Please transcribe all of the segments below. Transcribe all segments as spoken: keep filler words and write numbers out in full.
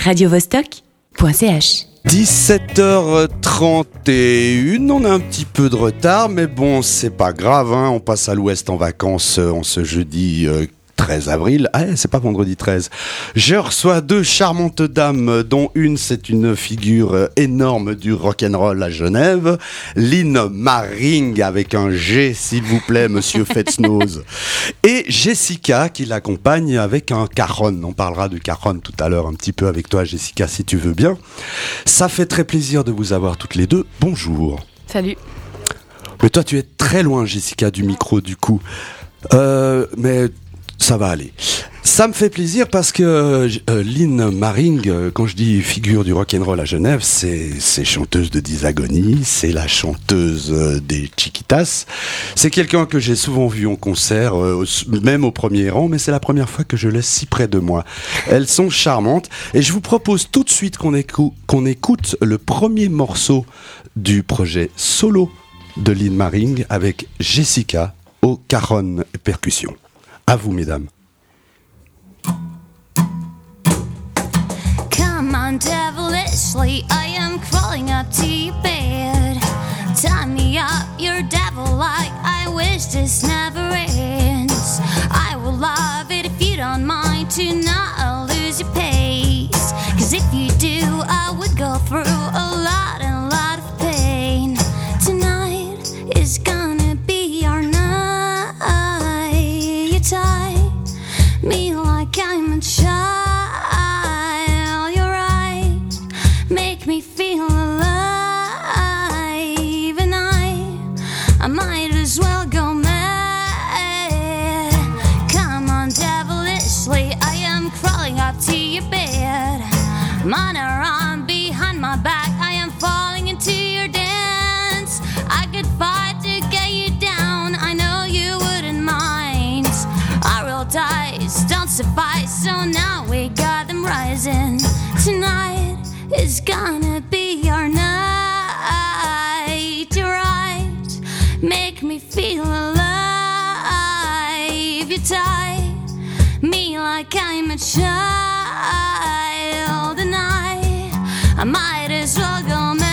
radio vostok point c h dix-sept heures trente et une, on a un petit peu de retard, mais bon, c'est pas grave, hein, on passe à l'Ouest en vacances euh, en ce jeudi euh, treize avril, ah, c'est pas vendredi treize. Je reçois deux charmantes dames, dont une, c'est une figure énorme du rock'n'roll à Genève, Lynn Maring, avec un G, s'il vous plaît, monsieur Fetsnose, et Jessica, qui l'accompagne avec un Caron. On parlera du Caron tout à l'heure, un petit peu avec toi, Jessica, si tu veux bien. Ça fait très plaisir de vous avoir toutes les deux. Bonjour. Salut. Mais toi, tu es très loin, Jessica, du micro, du coup. Euh, mais... Ça va aller. Ça me fait plaisir parce que euh, Lynn Maring, euh, quand je dis figure du rock'n'roll à Genève, c'est, c'est chanteuse de Disagonie, c'est la chanteuse euh, des Chiquitas. C'est quelqu'un que j'ai souvent vu en concert, euh, au, même au premier rang, mais c'est la première fois que je laisse si près de moi. Elles sont charmantes et je vous propose tout de suite qu'on, écou- qu'on écoute le premier morceau du projet solo de Lynn Maring avec Jessica au Caron percussion. À vous, mesdames. Come on, devilishly, I am crawling up to your bed. Tie me up, you're devil-like, I wish this never ends. I will love it if you don't mind, to not lose your pace. Cause if you do, I would go through a lot and a lot of pain. Tonight is gonna be our night. Tie me like I'm a child. You're right. Make me feel alive. And I, I might as well go mad. Come on, devilishly, I am crawling up to your bed. Mine are on behind my back, I am falling into your dance. I could fight to get you down, I know you wouldn't mind. Our real dice don't suffice, so now we got them rising. Tonight is gonna be our night. You're right, make me feel alive. You tie me like I'm a child, and I, I might as well go mad.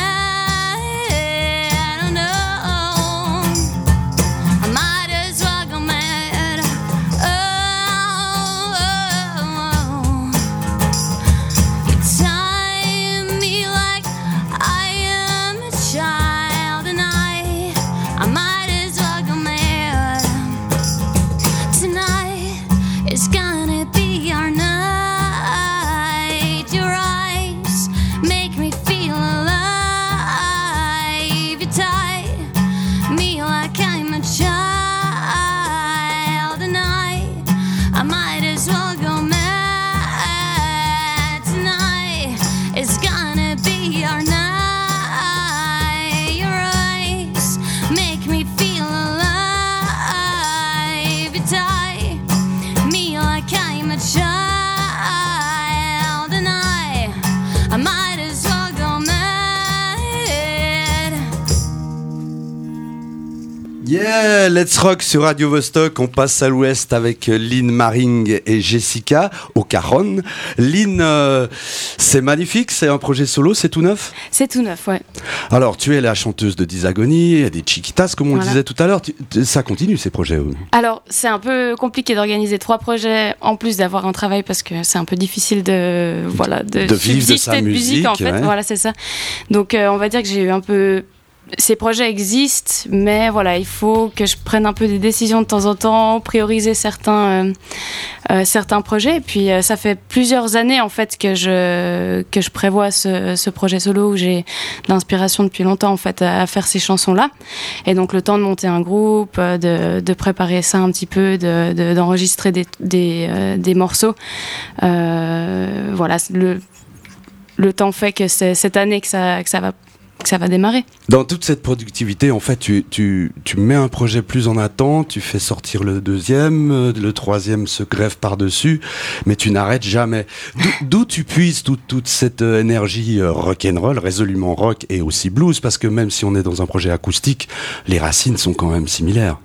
Yeah, let's rock sur Radio Vostok. On passe à l'Ouest avec Lynn Maring et Jessica au Caron. Lynn, euh, c'est magnifique, c'est un projet solo, c'est tout neuf ? C'est tout neuf, ouais. Alors, tu es la chanteuse de Disagonie, des Chiquitas, comme on voilà. le disait tout à l'heure. Tu, tu, ça continue, ces projets ? Oui. Alors, c'est un peu compliqué d'organiser trois projets, en plus d'avoir un travail, parce que c'est un peu difficile de, voilà, de, de vivre de sa de musique, musique. En fait, ouais. Voilà, c'est ça. Donc, euh, on va dire que j'ai eu un peu... Ces projets existent, mais voilà, il faut que je prenne un peu des décisions de temps en temps, prioriser certains, euh, euh, certains projets. Et puis, euh, ça fait plusieurs années en fait que je que je prévois ce, ce projet solo où j'ai de l'inspiration depuis longtemps en fait à, à faire ces chansons-là. Et donc, le temps de monter un groupe, de, de préparer ça un petit peu, de, de d'enregistrer des des, euh, des morceaux. Euh, voilà, le le temps fait que c'est cette année que ça que ça va. que ça va démarrer. Dans toute cette productivité, en fait, tu, tu, tu mets un projet plus en attente, tu fais sortir le deuxième, le troisième se greffe par-dessus, mais tu n'arrêtes jamais. D'o- d'où tu puises tout, toute cette énergie rock'n'roll, résolument rock et aussi blues, parce que même si on est dans un projet acoustique, les racines sont quand même similaires.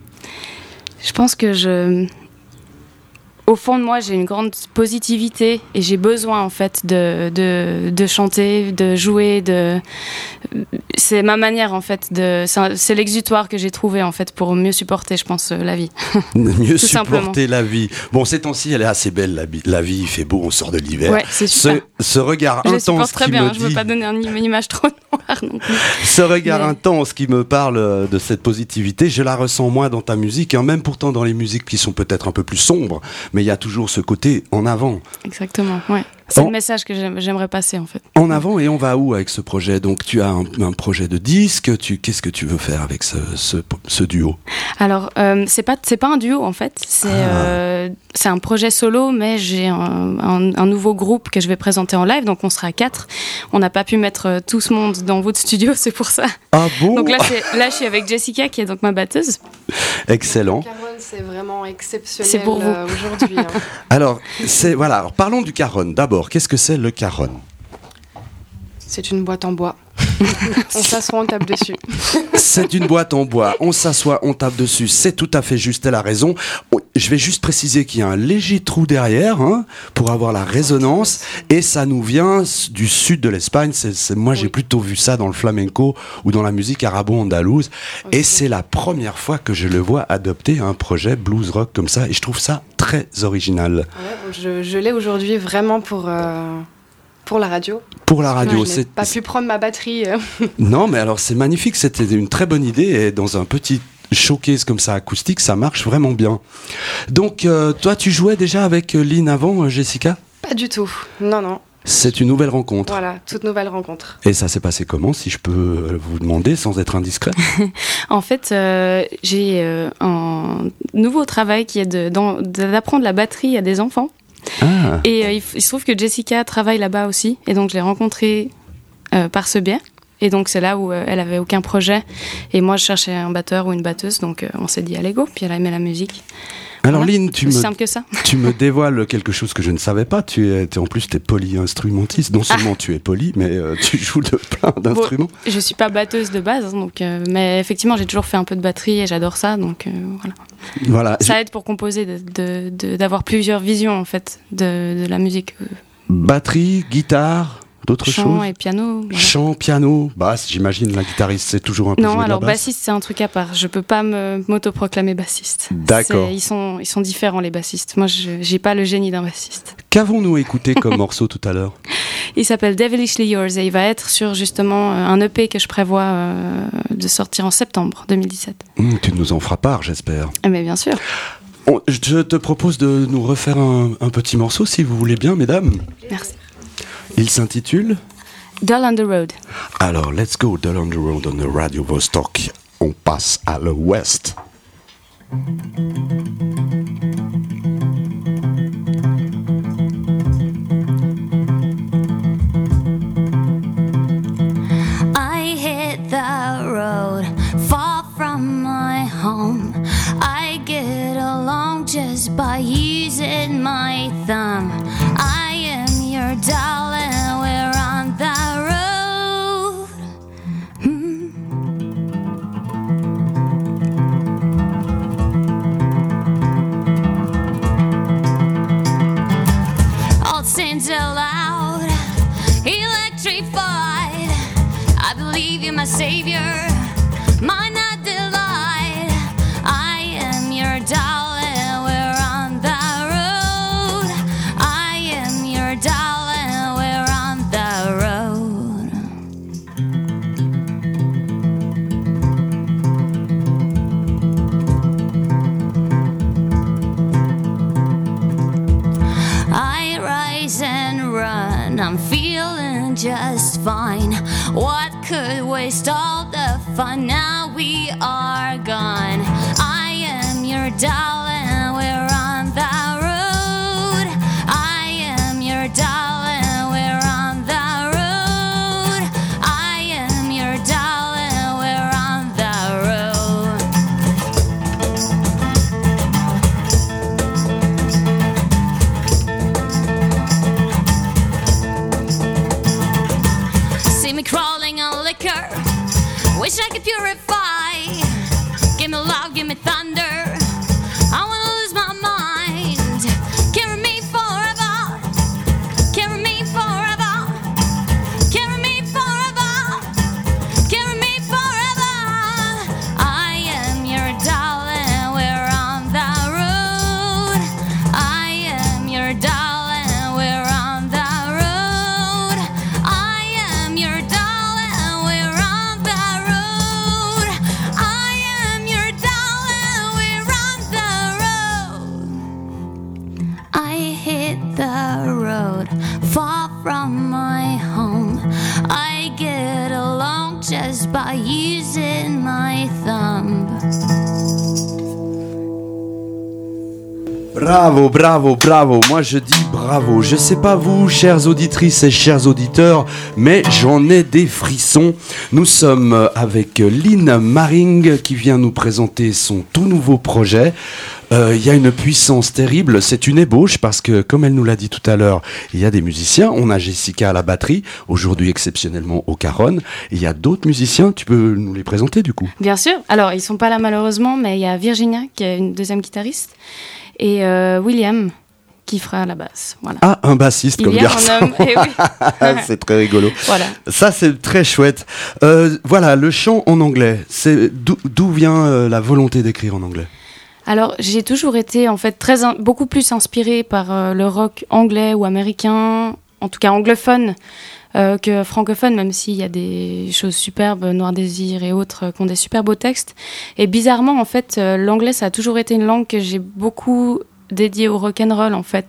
Je pense que je... au fond de moi, j'ai une grande positivité et j'ai besoin en fait de, de, de chanter, de jouer, de... c'est ma manière en fait, de... c'est, un, c'est l'exutoire que j'ai trouvé en fait pour mieux supporter, je pense, la vie. Mieux supporter simplement. La vie. Bon, ces temps-ci, elle est assez belle, la, la vie, il fait beau, on sort de l'hiver. Ouais, c'est super. Ce, ce regard je intense très qui bien, me dit... Je ne veux pas donner un, une image trop noire non plus. Ce regard Mais... intense qui me parle de cette positivité, je la ressens moins dans ta musique, et même pourtant dans les musiques qui sont peut-être un peu plus sombres. Mais il y a toujours ce côté en avant. Exactement, ouais. C'est en... le message que j'aimerais passer en fait. En avant, et on va où avec ce projet ? Donc tu as un, un projet de disque, tu, qu'est-ce que tu veux faire avec ce, ce, ce duo ? Alors, euh, c'est pas, c'est pas un duo en fait, c'est, ah. euh, c'est un projet solo, mais j'ai un, un, un nouveau groupe que je vais présenter en live, donc on sera à quatre. On n'a pas pu mettre tout ce monde dans votre studio, c'est pour ça. Ah bon ? Donc là, c'est, là je suis avec Jessica qui est donc ma batteuse. Excellent. Caron, c'est vraiment exceptionnel, c'est pour vous. Euh, aujourd'hui. Hein. Alors, c'est, voilà, alors, parlons du Caron d'abord. Qu'est-ce que c'est le Caron ? C'est une boîte en bois. On s'assoit, on tape dessus. C'est une boîte en bois, on s'assoit, on tape dessus. C'est tout à fait juste, elle a raison. Je vais juste préciser qu'il y a un léger trou derrière, hein, pour avoir la résonance. Et ça nous vient du sud de l'Espagne. C'est, c'est, moi, oui. J'ai plutôt vu ça dans le flamenco ou dans la musique arabo-andalouse. Okay. Et c'est la première fois que je le vois adopter un projet blues rock comme ça. Et je trouve ça très original. Ouais, je, je l'ai aujourd'hui vraiment pour... Euh... Pour la radio. Pour la radio. Non, je n'ai c'est... pas pu prendre ma batterie. Non, mais alors c'est magnifique, c'était une très bonne idée et dans un petit showcase comme ça acoustique, ça marche vraiment bien. Donc euh, toi, tu jouais déjà avec Lynn avant, Jessica ? Pas du tout, non, non. C'est une nouvelle rencontre. Voilà, toute nouvelle rencontre. Et ça s'est passé comment, si je peux vous demander, sans être indiscret ? En fait, euh, j'ai euh, un nouveau travail qui est de, dans, d'apprendre la batterie à des enfants. Ah. Et euh, il, f- il se trouve que Jessica travaille là-bas aussi, et donc je l'ai rencontrée euh, par ce biais, et donc c'est là où euh, elle avait aucun projet, et moi je cherchais un batteur ou une batteuse, donc euh, on s'est dit allez go, puis elle aimait la musique. Alors voilà. Lynn, tu me, tu me dévoiles quelque chose que je ne savais pas, tu es, t'es, en plus tu es poly-instrumentiste, non seulement ah. tu es poly, mais euh, tu joues de plein d'instruments. Bon, je ne suis pas batteuse de base, donc, euh, mais effectivement j'ai toujours fait un peu de batterie et j'adore ça, donc euh, voilà. Voilà. Ça aide pour composer, de, de, de, d'avoir plusieurs visions en fait de, de la musique. Batterie, guitare, d'autres Chant choses. Chant et piano. Voilà. Chant, piano, basse, j'imagine la guitariste c'est toujours un peu. Non, alors bassiste c'est un truc à part. Je peux pas me m'autoproclamer bassiste. D'accord. C'est, ils sont ils sont différents les bassistes. Moi je, j'ai pas le génie d'un bassiste. Qu'avons-nous écouté comme morceau tout à l'heure ? Il s'appelle Devilishly Yours et il va être sur justement un E P que je prévois euh, de sortir en septembre deux mille dix-sept. Mmh, tu nous en feras part, j'espère. Ah, mais bien sûr. On, je te propose de nous refaire un, un petit morceau si vous voulez bien, mesdames. Merci. Il s'intitule Doll on the Road. Alors, let's go Doll on the Road on the Radio Vostok. On passe à l'ouest. I hit the road, far from my home. I get along just by using my thumb. I am your doll. Loud, electrified. I believe you're my savior, my not delight. I am your doll and we're on the road. I am your doll and we're on the road. I rise and run, I'm feeling just fine. What could waste all the fun? Now we are gone. I am your doll and we're on the road. I am your doll and we're on the road. I am your doll and we're on the road. Wish I could purify. Give me love, give me thunder. I wanna lose my mind. my home. I get along just by using my thumb. Bravo, bravo, bravo, moi je dis bravo. Je sais pas vous, chères auditrices et chers auditeurs, mais j'en ai des frissons. Nous sommes avec Lynn Maring qui vient nous présenter son tout nouveau projet. Il euh, y a une puissance terrible, c'est une ébauche parce que, comme elle nous l'a dit tout à l'heure, il y a des musiciens, on a Jessica à la batterie, aujourd'hui exceptionnellement au Caron, il y a d'autres musiciens, tu peux nous les présenter du coup? Bien sûr, alors ils sont pas là malheureusement, mais il y a Virginia qui est une deuxième guitariste et euh, William qui fera la basse, voilà. Ah, un bassiste il comme garçon. Eh oui. C'est très rigolo. Voilà. Ça, c'est très chouette. Euh, voilà, le chant en anglais, c'est d'o- d'où vient euh, la volonté d'écrire en anglais? Alors, j'ai toujours été en fait très in- beaucoup plus inspirée par euh, le rock anglais ou américain, en tout cas anglophone, euh, que francophone, même s'il y a des choses superbes, Noir Désir et autres, euh, qui ont des super beaux textes. Et bizarrement, en fait, euh, l'anglais, ça a toujours été une langue que j'ai beaucoup dédiée au rock'n'roll, en fait.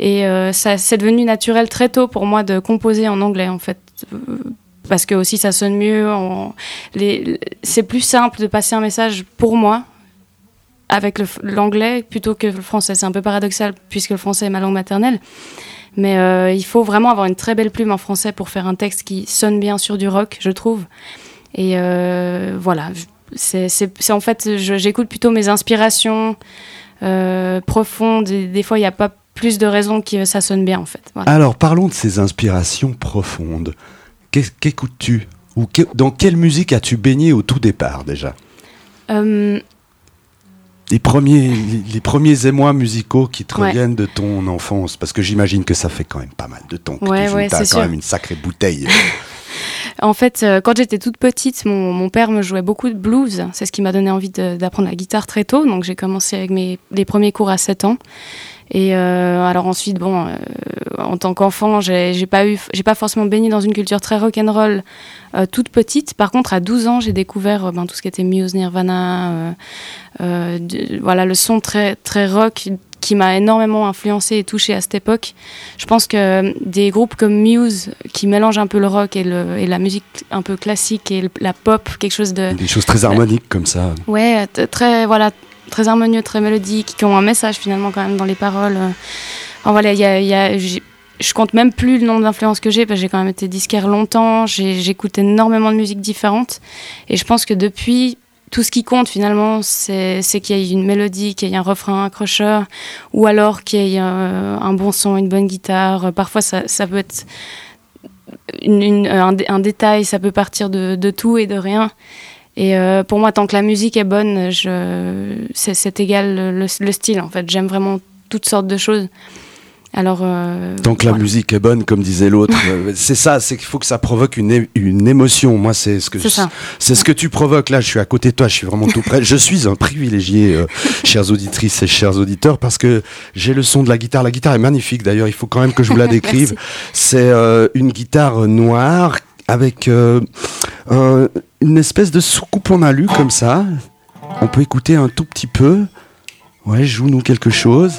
Et euh, ça, c'est devenu naturel très tôt pour moi de composer en anglais, en fait. Euh, parce que aussi, ça sonne mieux. En... Les... C'est plus simple de passer un message pour moi, avec le, l'anglais plutôt que le français. C'est un peu paradoxal puisque le français est ma langue maternelle. Mais euh, il faut vraiment avoir une très belle plume en français pour faire un texte qui sonne bien sur du rock, je trouve. Et euh, voilà, c'est, c'est, c'est en fait, je, j'écoute plutôt mes inspirations euh, profondes. Et des fois, il n'y a pas plus de raisons que ça sonne bien en fait. Voilà. Alors, parlons de ces inspirations profondes. Qu'est, qu'écoutes-tu ou que, dans quelle musique as-tu baigné au tout départ déjà? euh, Les premiers, les premiers émois musicaux qui te ouais. reviennent de ton enfance, parce que j'imagine que ça fait quand même pas mal de temps que ouais, tu ouais, as quand sûr. Même une sacrée bouteille. En fait, euh, quand j'étais toute petite, mon, mon père me jouait beaucoup de blues. C'est ce qui m'a donné envie de, d'apprendre la guitare très tôt. Donc j'ai commencé avec mes les premiers cours à sept ans. Et euh, alors ensuite, bon, euh, en tant qu'enfant, j'ai, j'ai pas eu, j'ai pas forcément baigné dans une culture très rock'n'roll euh, toute petite. Par contre, à douze ans, j'ai découvert euh, ben, tout ce qui était Muse, Nirvana, euh, euh, du, voilà, le son très très rock qui m'a énormément influencée et touchée à cette époque. Je pense que des groupes comme Muse, qui mélangent un peu le rock et, le, et la musique un peu classique et le, la pop, quelque chose de... Des choses très harmoniques euh, comme ça. Ouais, t- très, voilà, très harmonieux, très mélodiques, qui ont un message finalement quand même dans les paroles. Enfin, voilà, y a, y a, je compte même plus le nombre d'influences que j'ai, parce que j'ai quand même été disquaire longtemps, j'ai, j'écoute énormément de musiques différentes, et je pense que depuis... Tout ce qui compte finalement, c'est, c'est qu'il y ait une mélodie, qu'il y ait un refrain accrocheur, ou alors qu'il y ait euh, un bon son, une bonne guitare. Parfois, ça, ça peut être une, une, un, un détail, ça peut partir de, de tout et de rien. Et euh, pour moi, tant que la musique est bonne, je, c'est, c'est égal le, le, le style. En fait, j'aime vraiment toutes sortes de choses. Alors, euh, tant que voilà. La musique est bonne, comme disait l'autre, euh, c'est ça, c'est qu'il faut que ça provoque une, é- une émotion. Moi, c'est ce que c'est, je, c'est ce que tu provoques. Là, je suis à côté de toi, je suis vraiment tout près. Je suis un privilégié, euh, chères auditrices et chers auditeurs, parce que j'ai le son de la guitare. La guitare est magnifique, d'ailleurs, il faut quand même que je vous la décrive. C'est euh, une guitare noire avec euh, un, une espèce de soucoupe en alu, comme ça. On peut écouter un tout petit peu. Ouais, joue-nous quelque chose.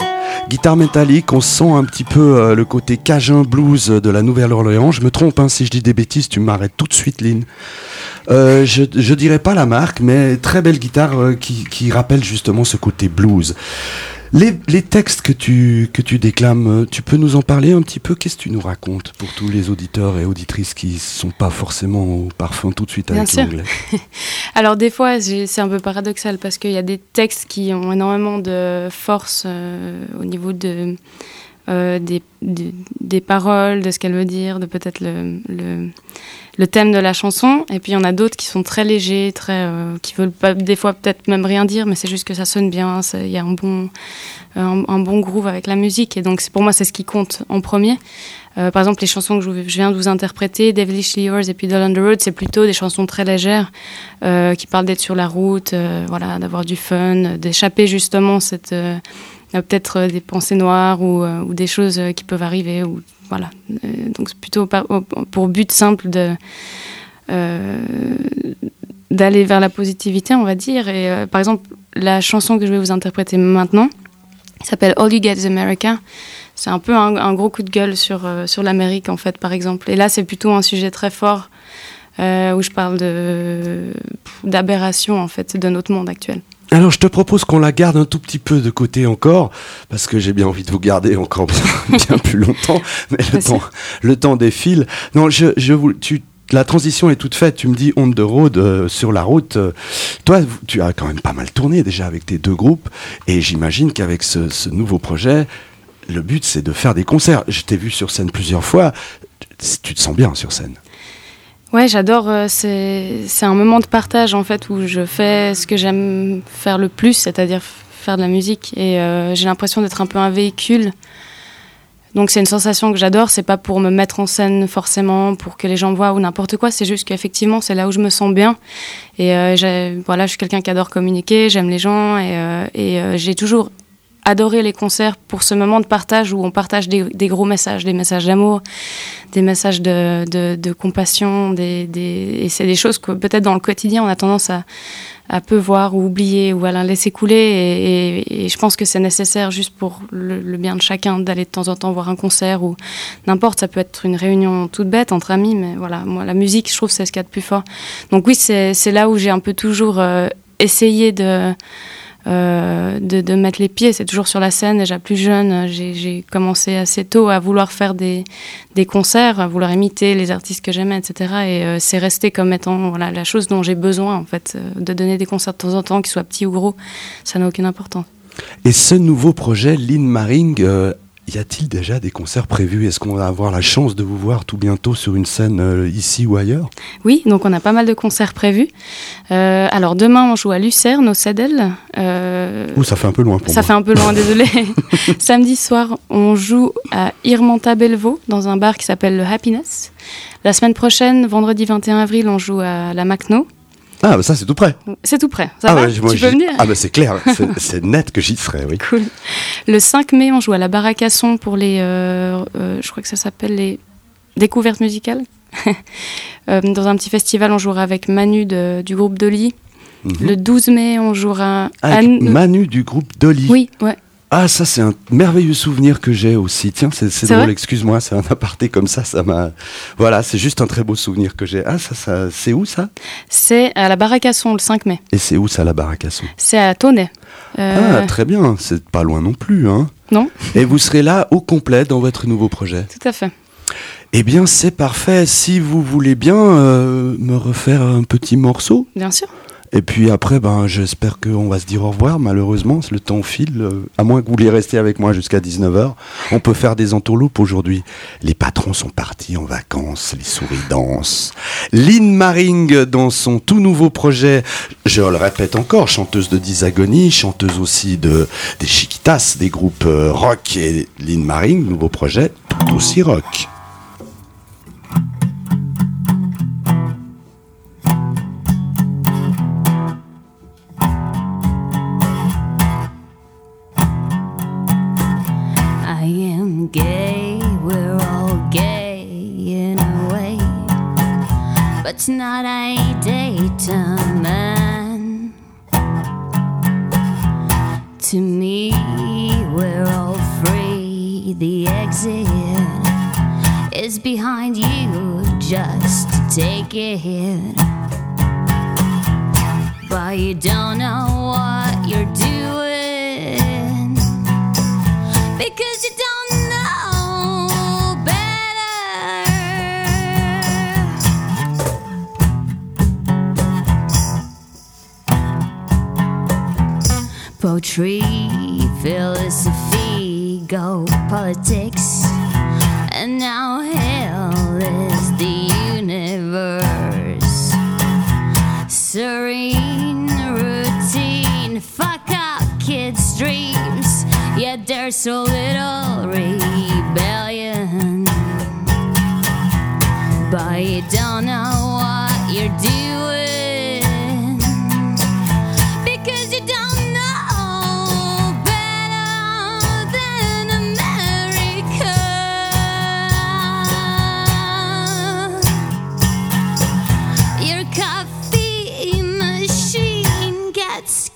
Guitare métallique, on sent un petit peu euh, le côté cajun blues de la Nouvelle-Orléans. Je me trompe, hein, si je dis des bêtises, tu m'arrêtes tout de suite, Lynn. Euh, je, je dirais pas la marque, mais très belle guitare euh, qui, qui rappelle justement ce côté blues. Les, les textes que tu, que tu déclames, tu peux nous en parler un petit peu? Qu'est-ce que tu nous racontes pour tous les auditeurs et auditrices qui ne sont pas forcément au parfum tout de suite avec Bien l'anglais sûr. Alors des fois, c'est un peu paradoxal parce qu'il y a des textes qui ont énormément de force euh, au niveau de, euh, des, de, des paroles, de ce qu'elles veulent dire, de peut-être le, le, le thème de la chanson. Et puis il y en a d'autres qui sont très légers, très, euh, qui veulent pas, des fois peut-être même rien dire, mais c'est juste que ça sonne bien, il y a un bon, un, un bon groove avec la musique. Et donc c'est, pour moi, c'est ce qui compte en premier. Euh, par exemple, les chansons que je, je viens de vous interpréter, Devilishly Yours et puis Doll on the Road, c'est plutôt des chansons très légères euh, qui parlent d'être sur la route, euh, voilà, d'avoir du fun, d'échapper justement cette, euh, peut-être des pensées noires ou, euh, ou des choses qui peuvent arriver ou voilà, donc c'est plutôt pour but simple de, euh, d'aller vers la positivité, on va dire. Et euh, par exemple, la chanson que je vais vous interpréter maintenant s'appelle All You Get is America. c'est un peu un, un gros coup de gueule sur, euh, sur l'Amérique, en fait, par exemple. Et là, c'est plutôt un sujet très fort euh, où je parle de, d'aberration, en fait, de notre monde actuel. Alors, je te propose qu'on la garde un tout petit peu de côté encore, parce que j'ai bien envie de vous garder encore bien, bien plus longtemps, mais le temps, le temps défile. Non, je, je vous... Tu, la transition est toute faite, tu me dis on the road, euh, sur la route. Euh, toi, tu as quand même pas mal tourné déjà avec tes deux groupes, et j'imagine qu'avec ce, ce nouveau projet, le but c'est de faire des concerts. Je t'ai vu sur scène plusieurs fois, tu, tu te sens bien sur scène. Ouais, j'adore, euh, c'est, c'est un moment de partage en fait, où je fais ce que j'aime faire le plus, c'est-à-dire faire de la musique, et euh, j'ai l'impression d'être un peu un véhicule. Donc c'est une sensation que j'adore, c'est pas pour me mettre en scène forcément, pour que les gens voient ou n'importe quoi, c'est juste qu'effectivement c'est là où je me sens bien. Et euh, j'ai, voilà, je suis quelqu'un qui adore communiquer, j'aime les gens, et, euh, et euh, j'ai toujours adoré les concerts pour ce moment de partage où on partage des, des gros messages, des messages d'amour, des messages de, de, de compassion, des, des, et c'est des choses que peut-être dans le quotidien on a tendance à, à peu voir ou oublier ou à la laisser couler, et, et, et je pense que c'est nécessaire juste pour le, le bien de chacun d'aller de temps en temps voir un concert ou n'importe, ça peut être une réunion toute bête entre amis, mais voilà, moi la musique je trouve c'est ce qu'il y a de plus fort. Donc oui, c'est, c'est là où j'ai un peu toujours euh, essayé de... Euh, de, de mettre les pieds, c'est toujours sur la scène. Déjà plus jeune, j'ai, j'ai commencé assez tôt à vouloir faire des, des concerts, à vouloir imiter les artistes que j'aimais, et cetera. Et euh, c'est resté comme étant voilà, la chose dont j'ai besoin, en fait, euh, de donner des concerts de temps en temps, qu'ils soient petits ou gros, ça n'a aucune importance. Et ce nouveau projet, Lynn Maring, euh, y a-t-il déjà des concerts prévus ? Est-ce qu'on va avoir la chance de vous voir tout bientôt sur une scène euh, ici ou ailleurs ? Oui, donc on a pas mal de concerts prévus. Euh, alors demain, on joue à Lucerne, au Cédel. Euh... Ouh, ça fait un peu loin pour ça moi. Ça fait un peu loin, désolé. Samedi soir, on joue à Irmanta Bellevaux, dans un bar qui s'appelle le Happiness. La semaine prochaine, vendredi vingt et un avril, on joue à la Macno. Ah, bah ça, c'est tout près. C'est tout près. Ça ah va ouais, moi, Tu peux venir ? Ah, bah c'est clair, c'est, c'est net que j'y serai, oui. Cool. Le cinq mai, on joue à la Baracasson pour les... Euh, euh, je crois que ça s'appelle les découvertes musicales. Euh, dans un petit festival, on jouera avec Manu de, du groupe Dolly. Mm-hmm. Le douze mai, on jouera... Avec An... Manu du groupe Dolly. Oui, ouais. Ah, ça, c'est un merveilleux souvenir que j'ai aussi. Tiens, c'est, c'est, c'est drôle, excuse-moi, c'est un aparté comme ça, ça m'a... Voilà, c'est juste un très beau souvenir que j'ai. Ah, ça, ça c'est où, ça ? C'est à la Baracasson, le cinq mai. Et c'est où, ça, la Baracasson ? C'est à Tonnet. Euh... Ah, très bien, c'est pas loin non plus, hein. Non. Et vous serez là, au complet, dans votre nouveau projet. Tout à fait. Eh bien, c'est parfait. Si vous voulez bien euh, me refaire un petit morceau. Bien sûr. Et puis après, ben, j'espère qu'on va se dire au revoir. Malheureusement, le temps file. Euh, à moins que vous vouliez rester avec moi jusqu'à dix-neuf heures. On peut faire des entourloupes aujourd'hui. Les patrons sont partis en vacances. Les souris dansent. Lynn Maring, dans son tout nouveau projet, je le répète encore, chanteuse de Disagonie, chanteuse aussi de, des Chiquitas, des groupes euh, rock. Et Lynn Maring, nouveau projet, tout aussi rock. Gay, we're all gay in a way, but tonight I date a man. To me, we're all free. The exit is behind you, just take it. But you don't know what you're doing, because you don't. Poetry, philosophy, go politics, and now hell is the universe. Serene routine, fuck up kids' dreams, yet there's so little rebellion. But you don't know what you're doing, because you don't.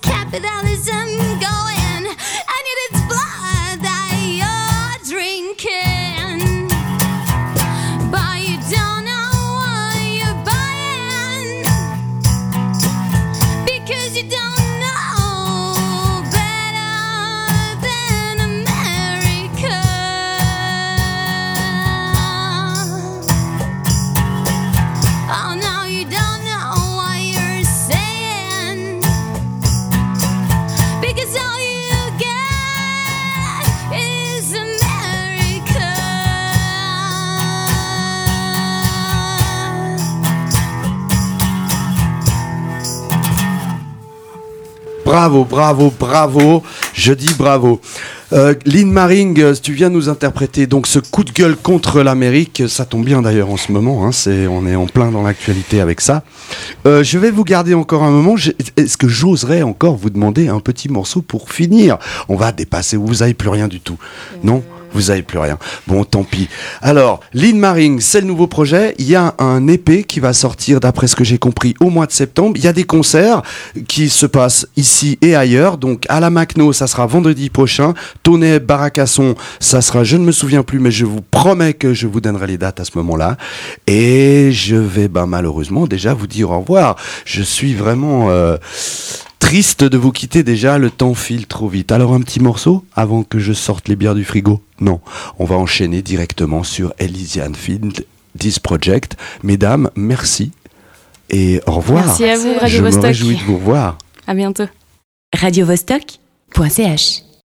Capitalism going, I need its blood, I your dream. Bravo, bravo, bravo. Je dis bravo. Euh, Lynn Maring, tu viens nous interpréter donc ce coup de gueule contre l'Amérique. Ça tombe bien d'ailleurs en ce moment. Hein, c'est, on est en plein dans l'actualité avec ça. Euh, je vais vous garder encore un moment. Je, est-ce que j'oserais encore vous demander un petit morceau pour finir? On va dépasser. Vous n'avez plus rien du tout. Non ? Vous n'avez plus rien. Bon, tant pis. Alors, Lynn Maring, c'est le nouveau projet. Il y a un E P qui va sortir, d'après ce que j'ai compris, au mois de septembre. Il y a des concerts qui se passent ici et ailleurs. Donc, à la Macno, ça sera vendredi prochain. Tonnet, Baracasson, ça sera, je ne me souviens plus, mais je vous promets que je vous donnerai les dates à ce moment-là. Et je vais, ben, malheureusement, déjà vous dire au revoir. Je suis vraiment... Euh Triste de vous quitter déjà, le temps file trop vite. Alors un petit morceau avant que je sorte les bières du frigo? Non, on va enchaîner directement sur Elysian Field, This Project. Mesdames, merci et au revoir. Merci à vous, Radio Vostok. Je me réjouis de vous revoir. À bientôt. radio vostok point c h